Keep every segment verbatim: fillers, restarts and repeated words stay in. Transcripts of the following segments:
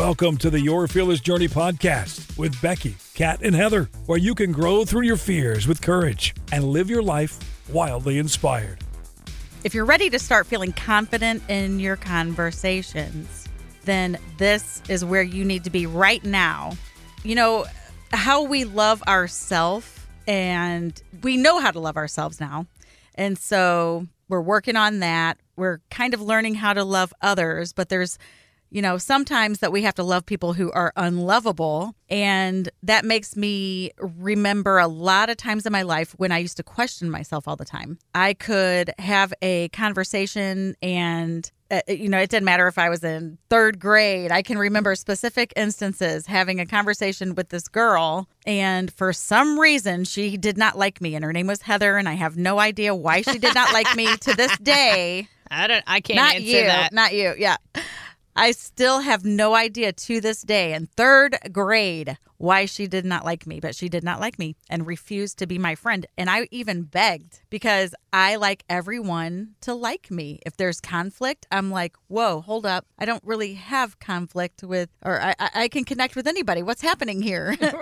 Welcome to the Your Fearless Journey podcast with Becky, Kat, and Heather, where you can grow through your fears with courage and live your life wildly inspired. If you're ready to start feeling confident in your conversations, then this is where you need to be right now. You know, how we love ourselves, and we know how to love ourselves now. And so we're working on that. We're kind of learning how to love others, but there's, you know, sometimes that we have to love people who are unlovable. And that makes me remember a lot of times in my life when I used to question myself all the time. I could have a conversation and, uh, you know, it didn't matter if I was in third grade. I can remember specific instances having a conversation with this girl. And for some reason, she did not like me. And her name was Heather. And I have no idea why she did not like me to this day. I don't, I can't not answer you, that. Not you. Yeah. I still have no idea to this day in third grade why she did not like me, but she did not like me and refused to be my friend. And I even begged because I like everyone to like me. If there's conflict, I'm like, whoa, hold up. I don't really have conflict with, or I, I can connect with anybody. What's happening here? Right there,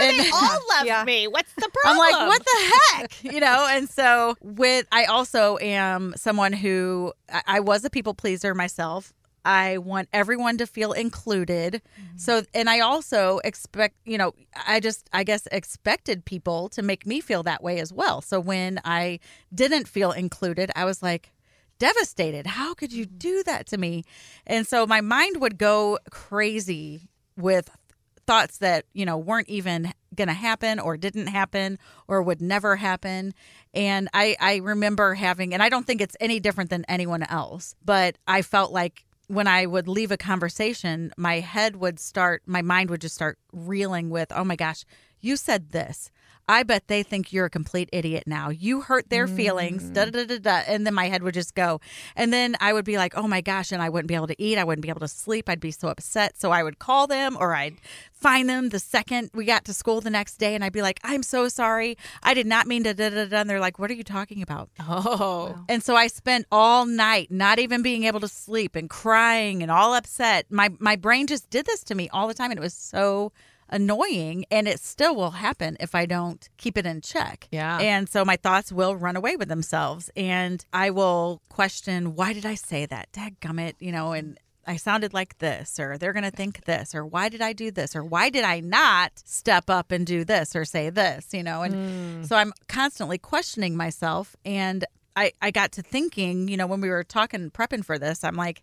and, they all love yeah. me. What's the problem? I'm like, what the heck? You know, and so with, I also am someone who, I, I was a people pleaser myself. I want everyone to feel included. Mm-hmm. So, and I also expect, you know, I just, I guess, expected people to make me feel that way as well. So when I didn't feel included, I was like devastated. How could you do that to me? And so my mind would go crazy with thoughts that, you know, weren't even going to happen or didn't happen or would never happen. And I, I remember having, and I don't think it's any different than anyone else, but I felt like, when I would leave a conversation, my head would start, my mind would just start reeling with, oh my gosh, you said this. I bet they think you're a complete idiot now. You hurt their feelings, mm. da, da, da, da. And then my head would just go. And then I would be like, oh my gosh, and I wouldn't be able to eat. I wouldn't be able to sleep. I'd be so upset. So I would call them or I'd find them the second we got to school the next day. And I'd be like, I'm so sorry. I did not mean to da, da, da. And they're like, what are you talking about? Oh. Wow. And so I spent all night not even being able to sleep and crying and all upset. My, my brain just did this to me all the time. And it was so annoying, and it still will happen if I don't keep it in check. Yeah. And so my thoughts will run away with themselves, and I will question, why did I say that? Dadgummit, you know, and I sounded like this, or they're going to think this, or why did I do this, or why did I not step up and do this or say this, you know? And mm. so I'm constantly questioning myself, and I, I got to thinking, you know, when we were talking, prepping for this, I'm like,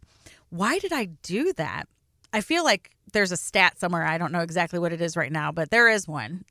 why did I do that? I feel like there's a stat somewhere. I don't know exactly what it is right now, but there is one.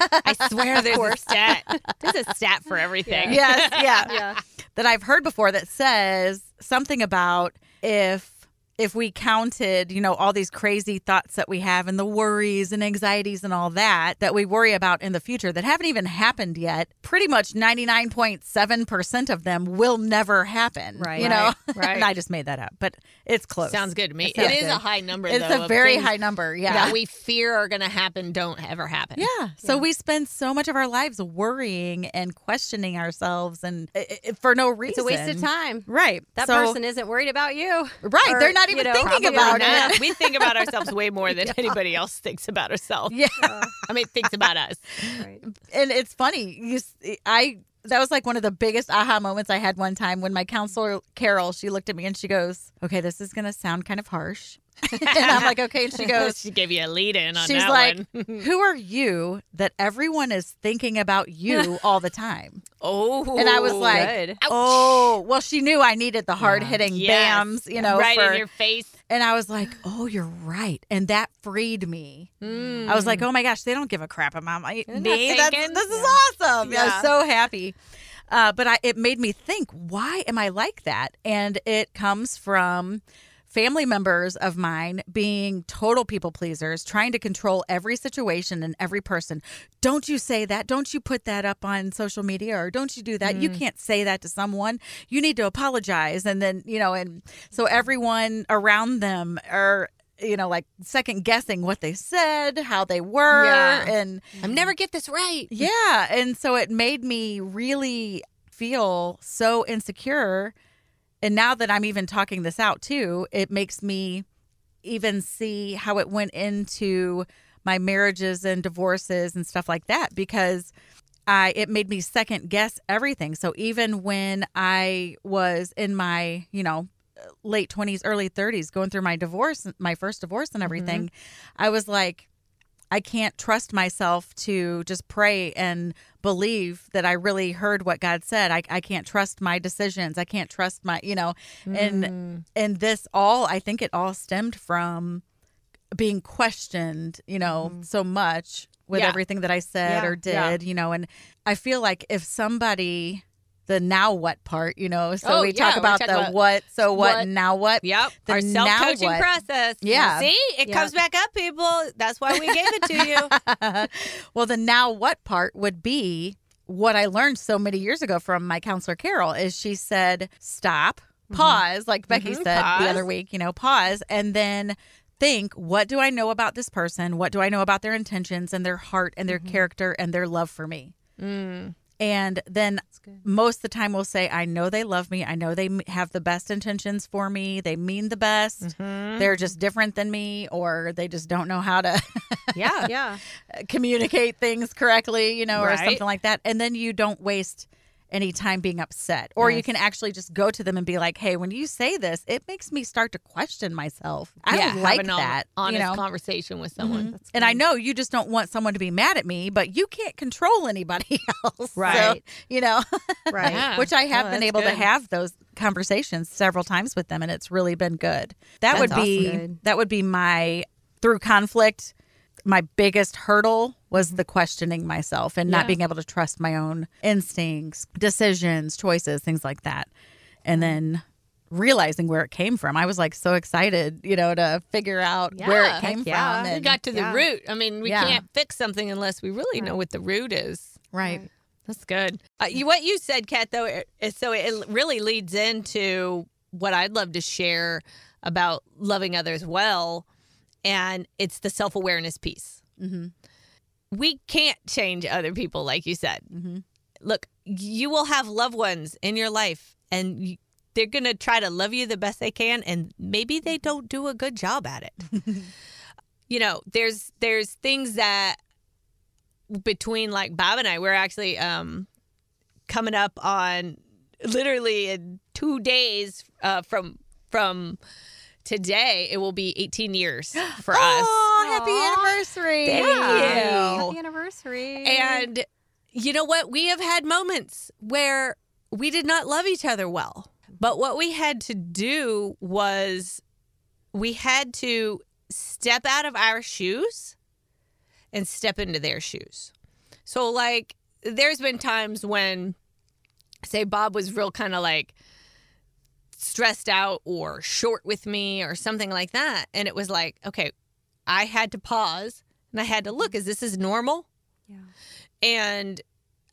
I swear there's a stat. There's a stat for everything. Yeah. Yes, yeah. yeah. That I've heard before that says something about if if we counted, you know, all these crazy thoughts that we have and the worries and anxieties and all that that we worry about in the future that haven't even happened yet, pretty much ninety-nine point seven percent of them will never happen. Right. You know, right. And I just made that up, but it's close. Sounds good to me. It, it is good. A high number, it's though. It's a very high number, yeah. That we fear are going to happen, don't ever happen. Yeah. yeah. So we spend so much of our lives worrying and questioning ourselves and it, it, for no reason. It's a waste of time. Right. That so, person isn't worried about you. Right. Or, they're not even you know, thinking about not. It. We think about ourselves way more than yeah. anybody else thinks about ourselves. Yeah. yeah. I mean, thinks about us. Right. And it's funny. You, I that was like one of the biggest aha moments I had one time when my counselor, Carol, she looked at me and she goes, okay, this is going to sound kind of harsh. And I'm like, okay. And she goes. She gave you a lead in on she's that like, one. Who are you that everyone is thinking about you all the time? Oh. And I was like, oh, well, she knew I needed the hard hitting yes. bams, you know. Right for, in your face. And I was like, oh, you're right. And that freed me. Mm. I was like, oh my gosh, they don't give a crap about me. That's, this is yeah. awesome. Yeah. I was so happy. Uh, but I, it made me think, why am I like that? And it comes from family members of mine being total people pleasers, trying to control every situation and every person. Don't you say that? Don't you put that up on social media? Or don't you do that? Mm. You can't say that to someone. You need to apologize. And then, you know, and so everyone around them are, you know, like second guessing what they said, how they were. Yeah. And I'll never get this right. Yeah. And so it made me really feel so insecure. And now that I'm even talking this out, too, it makes me even see how it went into my marriages and divorces and stuff like that, because I it made me second guess everything. So even when I was in my, you know, late twenties, early thirties, going through my divorce, my first divorce and everything, mm-hmm. I was like, I can't trust myself to just pray and believe that I really heard what God said. I, I can't trust my decisions. I can't trust my, you know, mm. and and this all, I think it all stemmed from being questioned, you know, mm. so much with yeah. everything that I said yeah. or did, yeah. you know. And I feel like if somebody, the now what part, you know, so oh, we yeah. talk about we talk the about what, so what, what, now what. Yep. The our self-coaching now what. process. Yeah. See, it yeah. comes back up, people. That's why we gave it to you. Well, the now what part would be what I learned so many years ago from my counselor, Carol, is she said, stop, pause, mm-hmm. like Becky mm-hmm, said pause. the other week, you know, pause, and then think, what do I know about this person? What do I know about their intentions and their heart and their mm-hmm. character and their love for me? Mm. And then most of the time we'll say, I know they love me. I know they have the best intentions for me. They mean the best. Mm-hmm. They're just different than me, or they just don't know how to yeah, yeah. communicate things correctly, you know, right. or something like that. And then you don't waste any time being upset. Or yes. you can actually just go to them and be like, hey, when you say this, it makes me start to question myself. I yeah, don't like that. Honest you know? conversation with someone. Mm-hmm. That's and I know you just don't want someone to be mad at me, but you can't control anybody else. Right. So, you know, right. Yeah. Which I have oh, been able good. to have those conversations several times with them, and it's really been good. That that's would awesome. be good. That would be my, through conflict, my biggest hurdle was the questioning myself and yeah. not being able to trust my own instincts, decisions, choices, things like that. And then realizing where it came from. I was like so excited, you know, to figure out yeah, where it came yeah. from. And we got to the yeah. root. I mean, we yeah. can't fix something unless we really right. know what the root is. Right. right. That's good. Uh, you, what you said, Kat, though, it, so it really leads into what I'd love to share about loving others well. And it's the self-awareness piece. Mm-hmm. We can't change other people, like you said. Mm-hmm. Look, you will have loved ones in your life, and you, they're going to try to love you the best they can, and maybe they don't do a good job at it. You know, there's there's things that between, like, Bob and I, we're actually um, coming up on literally in two days uh, from from... today, it will be eighteen years for us. Oh, happy Aww. anniversary. Thank yeah. you. Happy anniversary. And you know what? We have had moments where we did not love each other well. But what we had to do was we had to step out of our shoes and step into their shoes. So, like, there's been times when, say, Bob was real kind of like, stressed out or short with me or something like that. And it was like, okay, I had to pause and I had to look, is this is normal? Yeah. And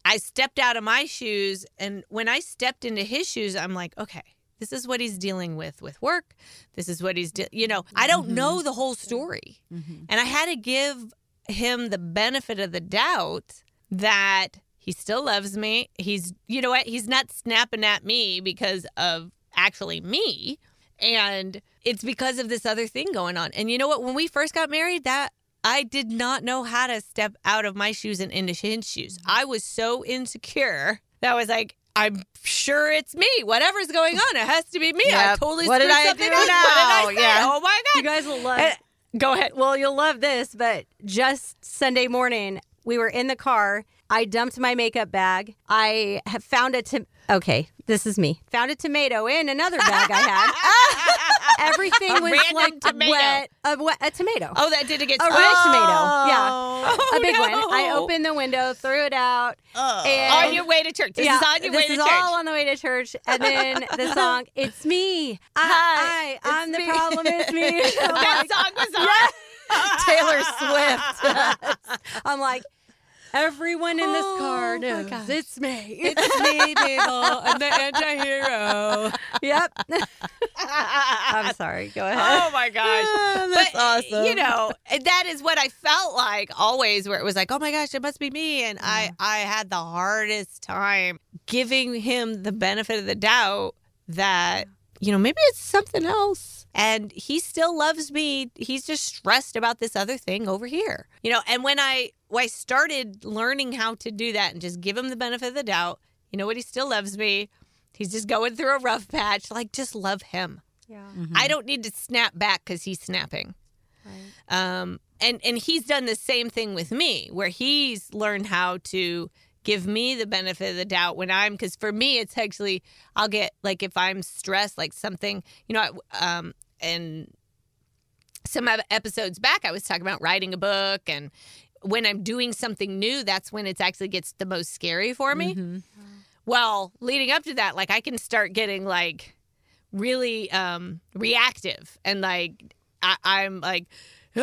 I stepped out of my shoes. And when I stepped into his shoes, I'm like, okay, this is what he's dealing with with work. This is what he's, de- you know, I don't mm-hmm. know the whole story. Mm-hmm. And I had to give him the benefit of the doubt that he still loves me. He's, you know what? He's not snapping at me because of actually me, and it's because of this other thing going on. And you know what, when we first got married, that I did not know how to step out of my shoes and into his shoes. I was so insecure that I was like, I'm sure it's me, whatever's going on, it has to be me. Yep. I totally what screwed did I something do up now? What did I say? Yeah. Oh my God, you guys will love it. Go ahead. Well, you'll love this, but just Sunday morning we were in the car. I dumped my makeup bag. I have found a to- okay, this is me. Found a tomato in another bag I had. Everything was Random like tomato. wet. A, wet, a tomato. Oh, that didn't get a red oh. tomato. Yeah, oh, a big no. one. I opened the window, threw it out. Oh. And on your way to church. This yeah, is on your way to church. This is all on the way to church. And then the song, "It's Me." Hi, I, I, I'm me. the problem. It's me. So that like, song was on yeah. Taylor Swift. I'm like. Everyone in this oh, car knows my it's me. It's me, people. I'm the anti-hero. Yep. I'm sorry. Go ahead. Oh, my gosh. Yeah, that's but, awesome. You know, that is what I felt like always, where it was like, oh, my gosh, it must be me. And yeah. I, I had the hardest time giving him the benefit of the doubt that you know, maybe it's something else. And he still loves me. He's just stressed about this other thing over here. You know, and when I, when I started learning how to do that and just give him the benefit of the doubt, you know what? He still loves me. He's just going through a rough patch. Like, just love him. Yeah. Mm-hmm. I don't need to snap back because he's snapping. Right. Um, and, and he's done the same thing with me, where he's learned how to give me the benefit of the doubt when I'm, because for me, it's actually, I'll get, like, if I'm stressed, like something, you know, um, and some episodes back, I was talking about writing a book, and when I'm doing something new, that's when it actually gets the most scary for me. Mm-hmm. Well, leading up to that, like, I can start getting, like, really um, reactive, and, like, I- I'm, like, ah,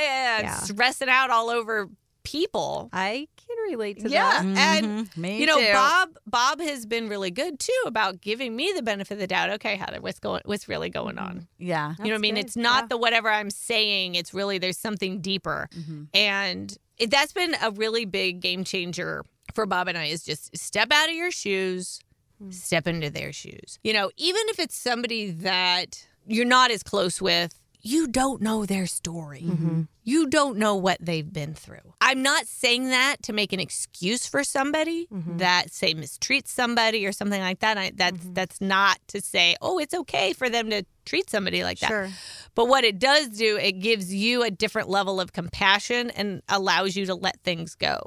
yeah, yeah. stressing out all over people. I can relate to yeah. that. Yeah, and mm-hmm. me you know, too. Bob Bob has been really good too about giving me the benefit of the doubt. Okay, Heather, what's going? What's really going on? Yeah, you know what good. I mean. It's not yeah. the whatever I'm saying. It's really there's something deeper, mm-hmm. and it, that's been a really big game changer for Bob and I. Is just step out of your shoes, mm-hmm. step into their shoes. You know, even if it's somebody that you're not as close with. You don't know their story. Mm-hmm. You don't know what they've been through. I'm not saying that to make an excuse for somebody mm-hmm. that, say, mistreats somebody or something like that. I, that's, mm-hmm. that's not to say, oh, it's okay for them to treat somebody like that. Sure. But what it does do, it gives you a different level of compassion and allows you to let things go.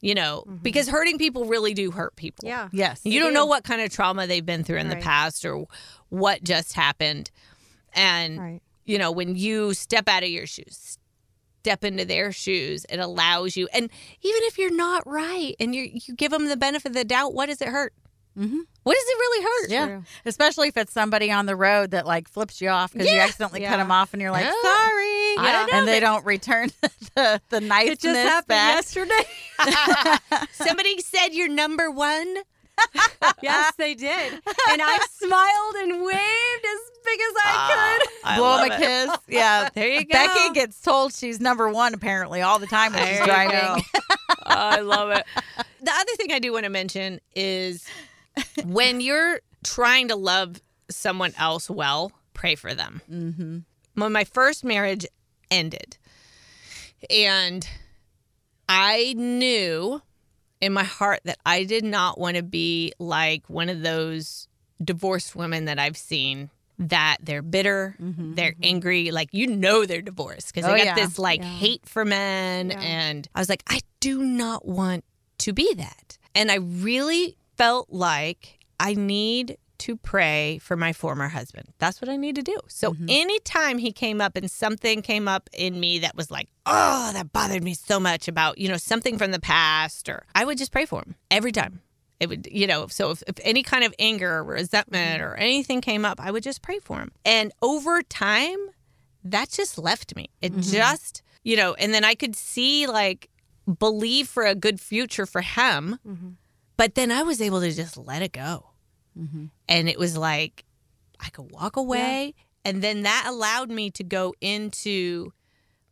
You know, mm-hmm. because hurting people really do hurt people. Yeah. Yes. You don't do. know what kind of trauma they've been through in right. the past or what just happened. And... Right. You know, when you step out of your shoes, step into their shoes, it allows you. And even if you're not right and you you give them the benefit of the doubt, what does it hurt? Mm-hmm. What does it really hurt? Yeah, true. Especially if it's somebody on the road that like flips you off because yeah. you accidentally yeah. cut them off and you're like, yeah. sorry. Yeah. I don't know. And they don't return the, the niceness. It just happened back. yesterday. Somebody said you're number one. Yes, they did. And I smiled and waved as big as I could. Ah, I Blow him a kiss. Yeah. There you go. Becky gets told she's number one apparently all the time when there she's driving. Oh, I love it. The other thing I do want to mention is when you're trying to love someone else well, pray for them. Mm-hmm. When my first marriage ended and I knew... in my heart that I did not want to be like one of those divorced women that I've seen that they're bitter, mm-hmm, they're mm-hmm. angry, like, you know, they're divorced because oh, they got yeah. this like yeah. hate for men. Yeah. And I was like, I do not want to be that. And I really felt like I need to pray for my former husband. That's what I need to do. So mm-hmm. anytime he came up and something came up in me that was like, oh, that bothered me so much about, you know, something from the past, or I would just pray for him every time. It would, you know, so if, if any kind of anger or resentment or anything came up, I would just pray for him. And over time, that just left me. It mm-hmm. just, you know, and then I could see, like, believe for a good future for him. Mm-hmm. But then I was able to just let it go. Mm-hmm. And it was like, I could walk away. Yeah. And then that allowed me to go into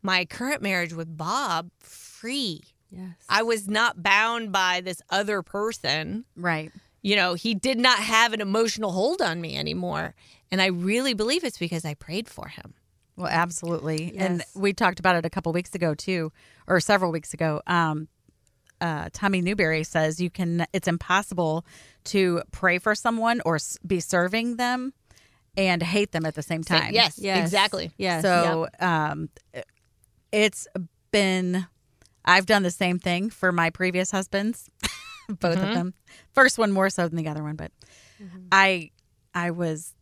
my current marriage with Bob free. Yes. I was not bound by this other person. Right. You know, he did not have an emotional hold on me anymore. And I really believe it's because I prayed for him. Well, absolutely. Yes. And we talked about it a couple weeks ago, too, or several weeks ago. Um Uh, Tommy Newberry says you can. It's impossible to pray for someone or s- be serving them and hate them at the same time. Yes, yes, exactly. Yes. So yeah. um, it's been. I've done the same thing for my previous husbands, both mm-hmm. of them. First one more so than the other one, but mm-hmm. I, I was.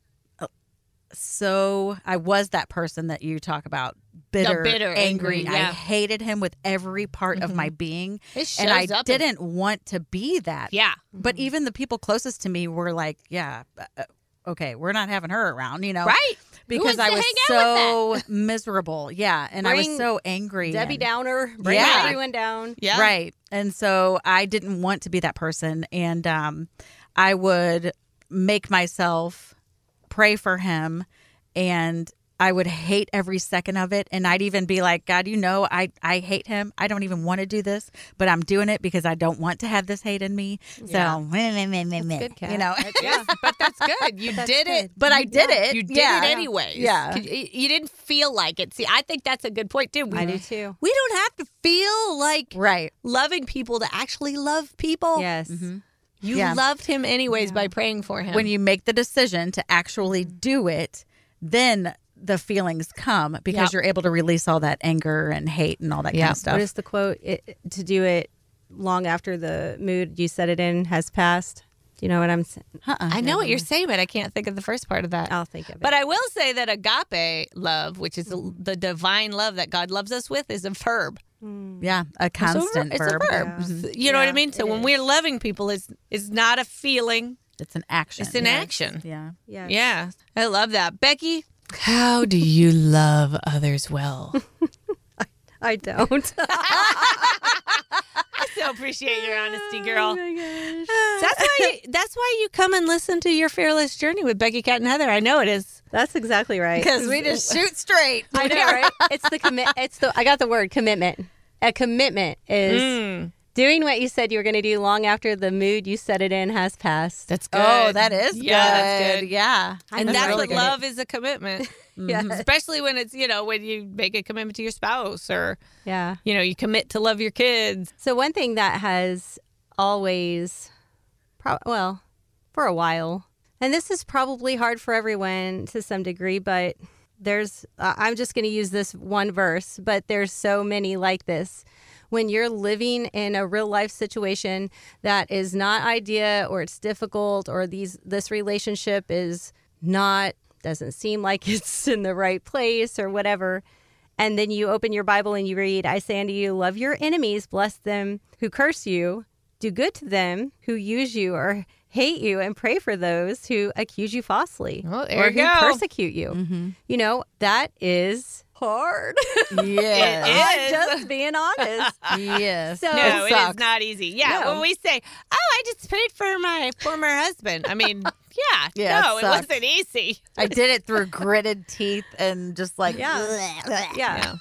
So I was that person that you talk about, bitter, the bitter angry. angry yeah. I hated him with every part mm-hmm. of my being, it shows and I up didn't and... want to be that. Yeah, but mm-hmm. even the people closest to me were like, "Yeah, uh, okay, we're not having her around," you know, right? Because I was so miserable. Yeah, and bring I was so angry. Debbie and... Downer, bring yeah. everyone down. Yeah, right. And so I didn't want to be that person, and um, I would make myself. Pray for him and I would hate every second of it. And I'd even be like, God, you know, I, I hate him. I don't even want to do this, but I'm doing it because I don't want to have this hate in me. Yeah. So, meh, meh, meh, meh, good, you know. Yeah, but that's good. You that's did good. It. But I did yeah. it. You did yeah. it anyways. Yeah. You didn't feel like it. See, I think that's a good point, too. We, I do, too. We don't have to feel like right. loving people to actually love people. Yes. Mm-hmm. You yeah. loved him anyways yeah. by praying for him. When you make the decision to actually do it, then the feelings come because yep. you're able to release all that anger and hate and all that yep. kind of stuff. What is the quote? It, to do it long after the mood you set it in has passed. Do you know what I'm saying? Uh-uh. I know what you're saying, but I can't think of the first part of that. I'll think of it. But I will say that agape love, which is mm. the, the divine love that God loves us with, is a verb. Mm. Yeah, a constant it's a, it's verb. A verb. Yeah. Mm-hmm. You know yeah, what I mean? So when is. We're loving people, it's, it's not a feeling. It's an action. It's an yeah. action. Yeah. yeah. Yeah. I love that. Becky, how do you love others well? I, I don't. I so appreciate your honesty, girl. Oh my gosh. So that's why you, that's why you come and listen to Your Fearless Journey with Becky, Cat, and Heather. I know it is. That's exactly right. Because we just shoot straight. I know, right? It's the commit. It's the. I got the word commitment. A commitment is. Mm. Doing what you said you were going to do long after the mood you set it in has passed. That's good. Oh, that is yeah, good. That's good. Yeah. And that's, that's really what good. Love is a commitment. Yeah. Especially when it's, you know, when you make a commitment to your spouse or, yeah, you know, you commit to love your kids. So one thing that has always, pro- well, for a while, and this is probably hard for everyone to some degree, but there's, uh, I'm just going to use this one verse, but there's so many like this. When you're living in a real life situation that is not ideal, or it's difficult, or these this relationship is not, doesn't seem like it's in the right place or whatever. And then you open your Bible and you read, I say unto you, love your enemies, bless them who curse you, do good to them who use you or hate you, and pray for those who accuse you falsely well, or who go. persecute you. Mm-hmm. You know, that is hard. Yeah. I'm just being honest. Yes. So, no, it, it is not easy. Yeah. No. When we say, oh, I just prayed for my former husband. I mean, yeah. yeah no, it, it wasn't easy. I did it through gritted teeth and just like, yeah. Bleh, bleh. yeah. yeah.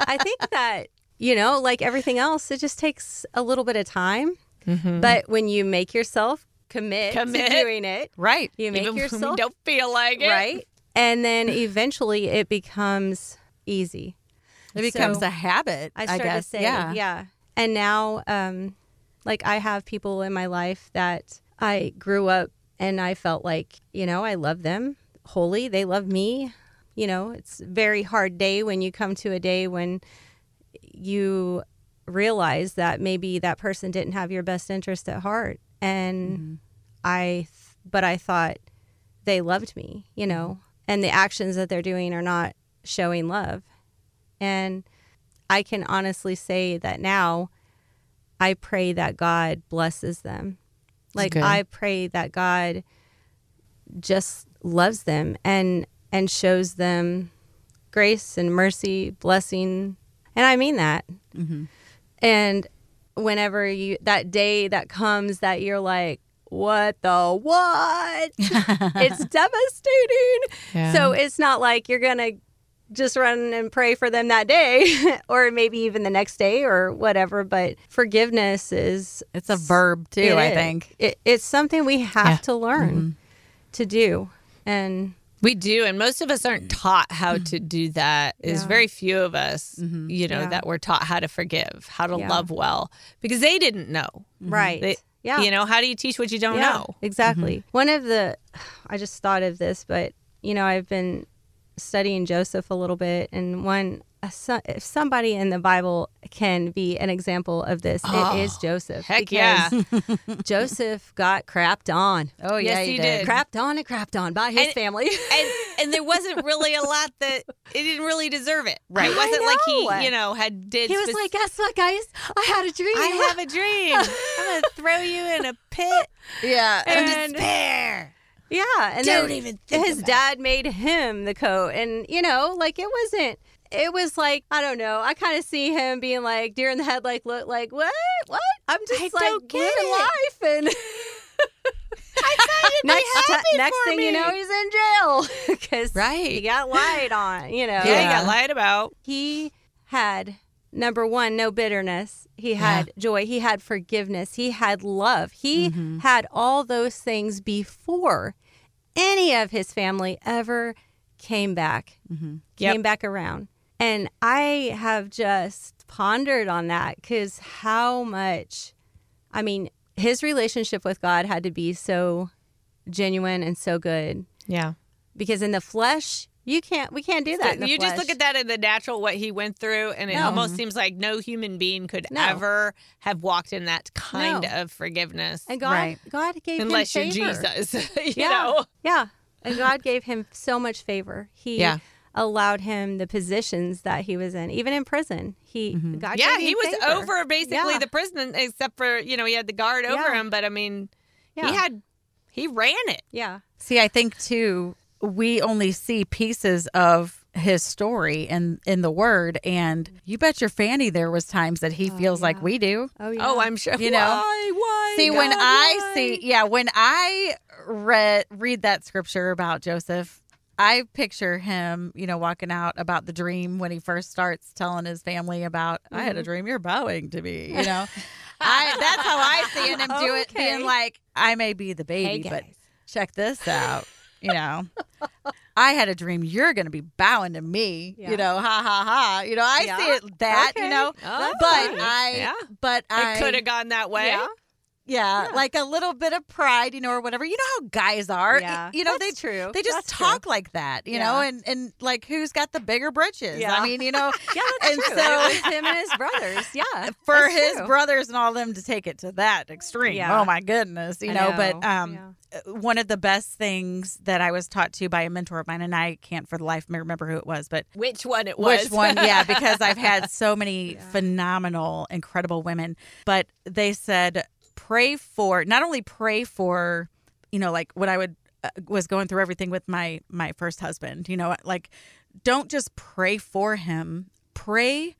I think that, you know, like everything else, it just takes a little bit of time. Mm-hmm. But when you make yourself commit, commit. to doing it, right. you make Even yourself. When you don't feel like it. Right. And then eventually it becomes easy. It becomes so, a habit, I, I guess. Saying, yeah. yeah. And now, um, like, I have people in my life that I grew up and I felt like, you know, I love them wholly. They love me. You know, it's a very hard day when you come to a day when you realize that maybe that person didn't have your best interest at heart. And mm-hmm. I, but I thought they loved me, you know, and the actions that they're doing are not showing love. And I can honestly say that now I pray that God blesses them. Like okay. I pray that God just loves them and and shows them grace and mercy, blessing. And I mean that. Mm-hmm. And whenever you that day that comes that you're like, what the what? It's devastating. Yeah. So it's not like you're going to just run and pray for them that day or maybe even the next day or whatever. But forgiveness is... It's a verb too, I is. think. It, it's something we have yeah. to learn mm-hmm. to do. And we do. And most of us aren't taught how to do that. Yeah. There's very few of us, mm-hmm. you know, yeah. that were taught how to forgive, how to yeah. love well, because they didn't know. Mm-hmm. Right. They, yeah. You know, how do you teach what you don't yeah, know? Exactly. Mm-hmm. One of the... I just thought of this, but, you know, I've been studying Joseph a little bit, and one so, if somebody in the Bible can be an example of this, oh, it is Joseph. Heck because yeah, Joseph got crapped on. Oh yeah, yes, he, he did. did. Crapped on and crapped on by his and, family, and and there wasn't really a lot that it didn't really deserve it. Right, it wasn't like he, you know, had did. He was speci- like, guess what, guys? I had a dream. I have a dream. I'm gonna throw you in a pit. Yeah, and despair. Yeah, and Don't then even think his about dad it. made him the coat, and you know, like it wasn't. It was like I don't know. I kind of see him being like deer in the headlight, like look, like what, what? I'm just I like living life, and Next, t- next thing me. you know, he's in jail because right. he got lied on. You know, yeah. Yeah, he got lied about. He had, number one, no bitterness. He had yeah. joy. He had forgiveness. He had love. He mm-hmm. had all those things before any of his family ever came back, mm-hmm. yep. came back around. And I have just pondered on that because how much, I mean, his relationship with God had to be so genuine and so good. Yeah. Because in the flesh, you can't, we can't do that. So in the you flesh. Just look at that in the natural, what he went through, and it no. almost seems like no human being could no. ever have walked in that kind no. of forgiveness. And God, right. God gave Unless him favor. Unless you're Jesus, you yeah. know. Yeah. And God gave him so much favor. He yeah. allowed him the positions that he was in, even in prison. He mm-hmm. God yeah, gave him he was favor. Over basically yeah. the prison, except for, you know, he had the guard yeah. over him, but I mean, yeah. he had He ran it. Yeah. See, I think, too, we only see pieces of his story in, in the Word. And you bet your fanny there was times that he oh, feels yeah. like we do. Oh, yeah. Oh, I'm sure. You know? Why? Why? See, God, when I why? see, yeah, when I read, read that scripture about Joseph, I picture him, you know, walking out about the dream when he first starts telling his family about, mm-hmm. I had a dream, you're bowing to me, you know? I, that's how I see him do it, okay. being like, I may be the baby, hey but check this out, you know. I had a dream you're going to be bowing to me, yeah. you know, ha, ha, ha. You know, I yeah. see it that, okay. you know, oh, but right. I, yeah. but I. It could have gone that way. Yeah. Yeah, yeah, like a little bit of pride, you know, or whatever. You know how guys are. Yeah, you know, that's they, true. They just that's talk true. Like that, you yeah. know, and, and like who's got the bigger britches. Yeah. I mean, you know. yeah, that's and true. So it was him and his brothers. Yeah. For his true. brothers and all of them to take it to that extreme. Yeah. Oh, my goodness. You know, know, but um, yeah. one of the best things that I was taught to by a mentor of mine, and I can't for the life remember who it was, but. Which one it was. Which one, yeah, because I've had so many yeah. phenomenal, incredible women. But they said, pray for, not only pray for, you know, like what I would, uh, was going through everything with my, my first husband, you know, like don't just pray for him, pray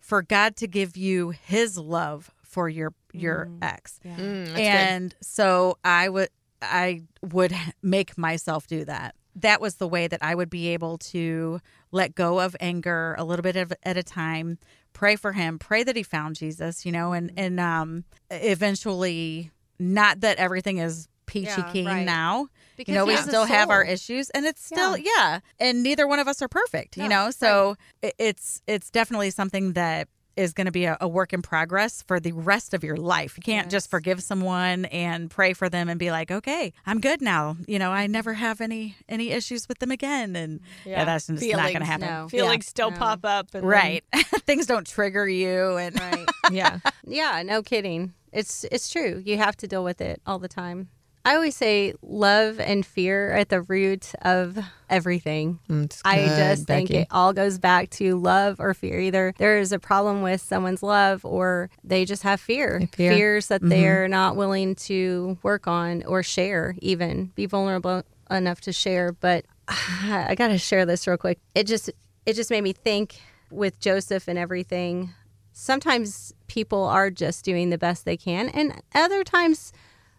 for God to give you his love for your, your mm. ex. Yeah. Mm, and good. So I would, I would make myself do that. That was the way that I would be able to let go of anger a little bit of, at a time, pray for him, pray that he found Jesus, you know, and, and um, eventually, not that everything is peachy yeah, keen right. now, because you know, we still have our issues and it's still, yeah. yeah. And neither one of us are perfect, no, you know, so right. it's, it's definitely something that is going to be a, a work in progress for the rest of your life. You can't yes. just forgive someone and pray for them and be like, okay, I'm good now. You know, I never have any any issues with them again. And yeah, yeah that's just feelings, not going to happen. No. Feelings yeah. still no. pop up. And right. Then... Things don't trigger you. And right. Yeah. Yeah. No kidding. It's it's true. You have to deal with it all the time. I always say love and fear are at the root of everything. Good, I just Becky. think it all goes back to love or fear. Either there is a problem with someone's love or they just have fear. fear. Fears that mm-hmm. they're not willing to work on or share, even be vulnerable enough to share. But I got to share this real quick. It just it just made me think with Joseph and everything. Sometimes people are just doing the best they can. And other times...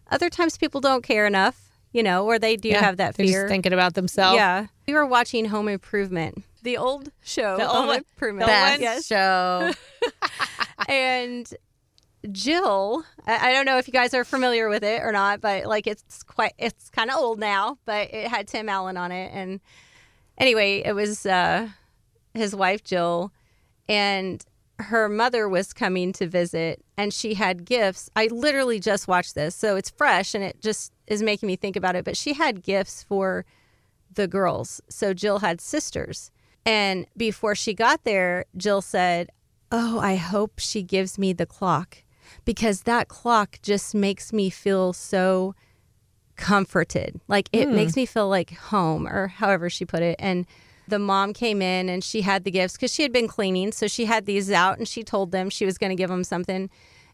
Other times people don't care enough, you know, or they do yeah, have that fear. They're just thinking about themselves. Yeah. We were watching Home Improvement, the old show, the Home old, Improvement. The best yes. show. And Jill, I, I don't know if you guys are familiar with it or not, but like it's quite, it's kind of old now, but it had Tim Allen on it. And anyway, it was uh, his wife, Jill, and her mother was coming to visit and she had gifts. I literally just watched this, so it's fresh and it just is making me think about it. But she had gifts for the girls. So Jill had sisters. And before she got there, Jill said, oh, I hope she gives me the clock because that clock just makes me feel so comforted. Like it mm. makes me feel like home, or however she put it. And the mom came in and she had the gifts because she had been cleaning. So she had these out and she told them she was going to give them something.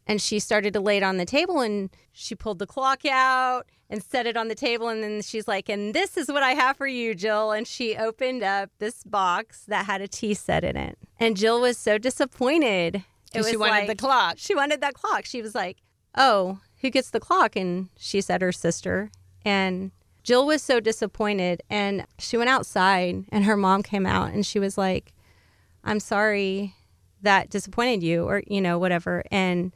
And she started to lay it on the table and she pulled the clock out and set it on the table. And then she's like, and this is what I have for you, Jill. And she opened up this box that had a tea set in it. And Jill was so disappointed. It was she wanted like, the clock. She wanted that clock. She was like, oh, who gets the clock? And she said her sister. And Jill was so disappointed, and she went outside, and her mom came out, and she was like, I'm sorry that disappointed you, or, you know, whatever. And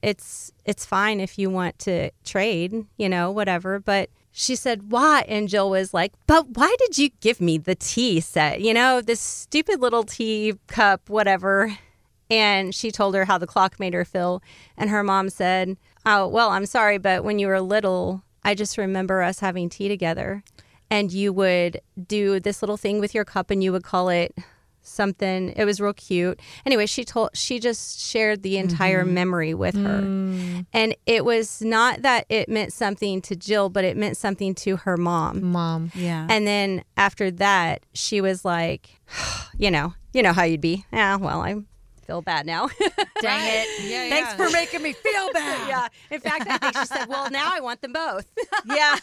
it's it's fine if you want to trade, you know, whatever. But she said, why? And Jill was like, but why did you give me the tea set? You know, this stupid little tea cup, whatever. And she told her how the clock made her feel. And her mom said, oh, well, I'm sorry, but when you were little, I just remember us having tea together. And you would do this little thing with your cup, and you would call it something. It was real cute. Anyway, she told she just shared the entire mm-hmm. memory with her. Mm. And it was not that it meant something to Jill, but it meant something to her mom. Mom, yeah. And then after that, she was like, you know, you know how you'd be. Yeah, well, I feel bad now. Dang it. Yeah, Thanks yeah. for making me feel bad. Yeah. In fact, I think she said, well, now I want them both. Yeah.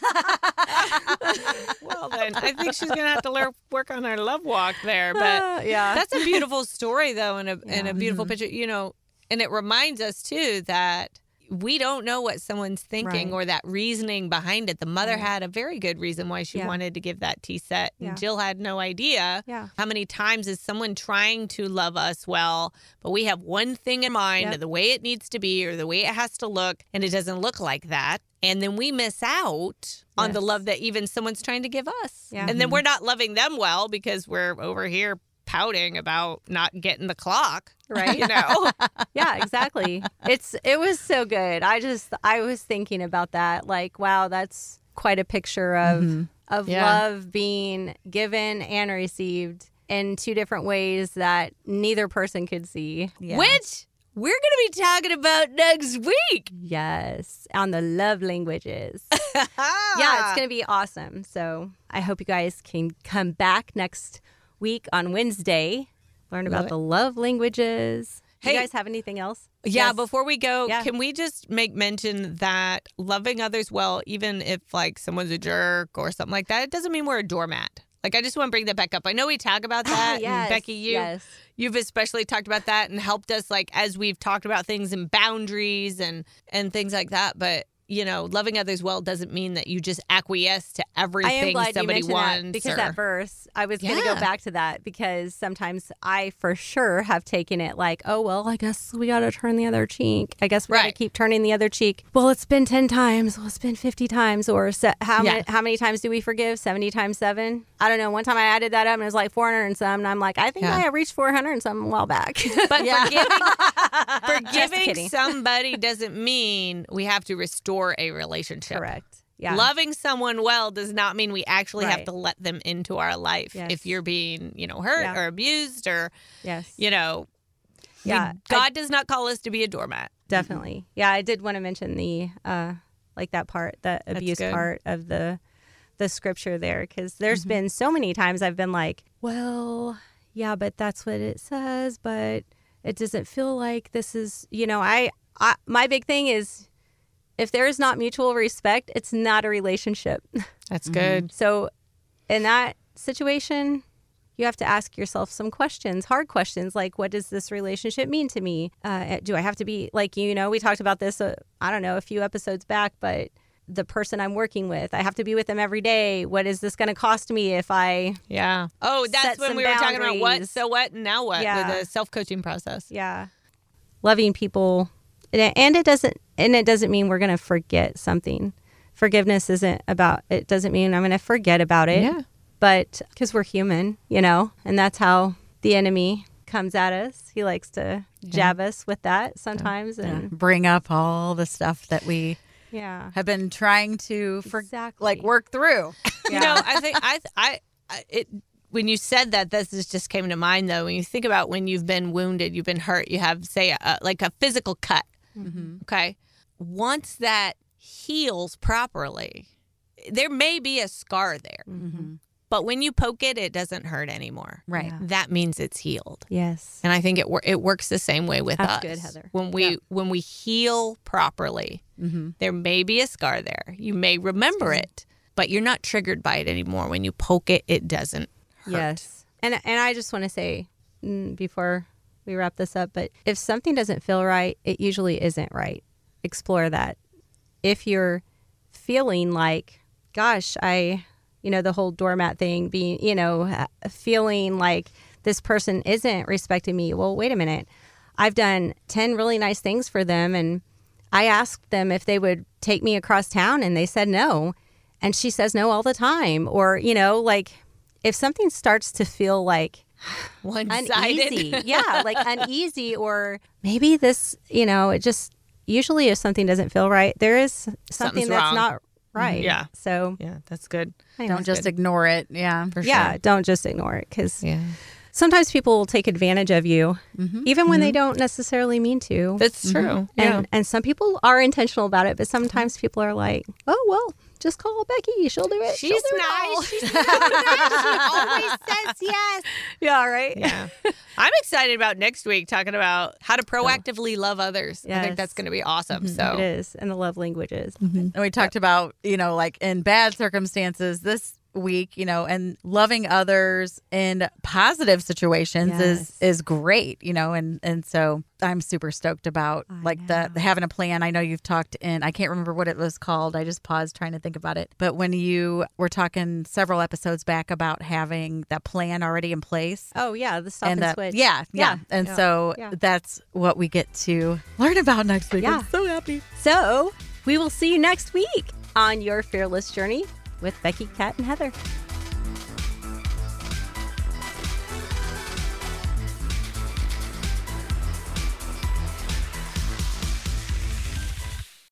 Well, then I think she's going to have to learn, work on her love walk there. But uh, yeah, that's a beautiful story, though, and a, yeah. and a beautiful mm-hmm. picture, you know, and it reminds us, too, that we don't know what someone's thinking right. or that reasoning behind it. The mother right. had a very good reason why she yeah. wanted to give that tea set. And yeah. Jill had no idea. Yeah. How many times is someone trying to love us well, but we have one thing in mind, yep. the way it needs to be or the way it has to look, and it doesn't look like that. And then we miss out on yes. the love that even someone's trying to give us. Yeah. And then we're not loving them well because we're over here pouting about not getting the clock, right? You know? Yeah, exactly. It's it was so good. I just I was thinking about that, like, wow, that's quite a picture of mm-hmm. of yeah. love being given and received in two different ways that neither person could see. Yeah. Which we're going to be talking about next week. Yes, on the love languages. Yeah, it's going to be awesome. So I hope you guys can come back next week on Wednesday, learn about the love languages. Hey, do you guys have anything else? Yeah, yes. Before we go, yeah. can we just make mention that loving others well, even if like someone's a jerk or something like that, it doesn't mean we're a doormat. Like, I just want to bring that back up. I know we talk about that. Oh, yes, and Becky, you, yes. you've especially talked about that and helped us, like, as we've talked about things and boundaries and, and things like that. But you know, loving others well doesn't mean that you just acquiesce to everything I am glad somebody you wants. That because or... that verse, I was yeah. going to go back to that because sometimes I for sure have taken it like, oh, well, I guess we got to turn the other cheek. I guess we right. got to keep turning the other cheek. Well, it's been ten times. Well, it's been fifty times. Or se- how, yeah. many, how many times do we forgive? seventy times seven? I don't know. One time I added that up and it was like four hundred and some. And I'm like, I think yeah. I reached four hundred and some a while back. But yeah. forgiving, forgiving somebody doesn't mean we have to restore a relationship. Correct. Yeah. Loving someone well does not mean we actually right. have to let them into our life. Yes. If you're being, you know, hurt yeah. or abused or, yes. you know, yeah. we, God I, does not call us to be a doormat. Definitely. Mm-hmm. Yeah. I did want to mention the, uh, like that part, the abuse part of the, the scripture there, because there's mm-hmm. been so many times I've been like, well, yeah, but that's what it says, but it doesn't feel like this is, you know, I, I my big thing is, if there is not mutual respect, it's not a relationship. That's good. Mm-hmm. So in that situation, you have to ask yourself some questions, hard questions, like, what does this relationship mean to me? Uh, do I have to be like, you know, we talked about this, uh, I don't know, a few episodes back, but the person I'm working with, I have to be with them every day. What is this going to cost me if I yeah. Oh, that's when we were boundaries. Talking about what, so what, now what? Yeah. The self-coaching process. Yeah. Loving people. And it doesn't and it doesn't mean we're going to forget something. Forgiveness isn't about, it doesn't mean I'm going to forget about it. Yeah. But because we're human, you know, and that's how the enemy comes at us. He likes to yeah. jab us with that sometimes. Yeah. and yeah. Bring up all the stuff that we yeah. have been trying to, for, exactly. like, work through. Yeah. You know, I think I, I, I it. When you said that, this just came to mind, though. When you think about when you've been wounded, you've been hurt, you have, say, a, like a physical cut. Mm-hmm. Okay. Once that heals properly, there may be a scar there, mm-hmm. but when you poke it, it doesn't hurt anymore. Right. Yeah. That means it's healed. Yes. And I think it it works the same way with That's us. That's good, Heather. When we yeah. when we heal properly, mm-hmm. there may be a scar there. You may remember it, but you're not triggered by it anymore. When you poke it, it doesn't hurt. Yes. And and I just want to say before we wrap this up, but if something doesn't feel right, it usually isn't right. Explore that. if you're feeling like, gosh, I, you know, the whole doormat thing, being, you know, feeling like this person isn't respecting me. Well, wait a minute. I've done ten really nice things for them. And I asked them if they would take me across town and they said no. And she says no all the time. Or, you know, like if something starts to feel like one-sided. Uneasy. Yeah, like uneasy, or maybe this, you know, it just usually if something doesn't feel right, there is something Something's that's wrong. Not right. Yeah. So yeah, that's good. Don't that's just good. Ignore it. Yeah, for yeah, sure. Don't just ignore it, because yeah. sometimes people will take advantage of you, mm-hmm. even when mm-hmm. they don't necessarily mean to. That's true. Mm-hmm. Yeah. And, and some people are intentional about it, but sometimes people are like, oh, well, just call Becky. She'll do it. She's do nice. It She's so nice. She always says yes. Yeah, right? Yeah. I'm excited about next week talking about how to proactively oh. love others. Yes. I think that's going to be awesome. Mm-hmm. So it is. And the love languages. Mm-hmm. And we talked yep. about, you know, like in bad circumstances, this week, you know, and loving others in positive situations yes. is is great, you know, and and so I'm super stoked about I like know. the having a plan. I know you've talked in, I can't remember what it was called, I just paused trying to think about it, but when you were talking several episodes back about having that plan already in place. Oh yeah, the stop and, and the, switch. Yeah, yeah. yeah. And yeah. so yeah. that's what we get to learn about next week. Yeah. I'm so happy. So we will see you next week on Your Fearless Journey with Becky, Kat, and Heather.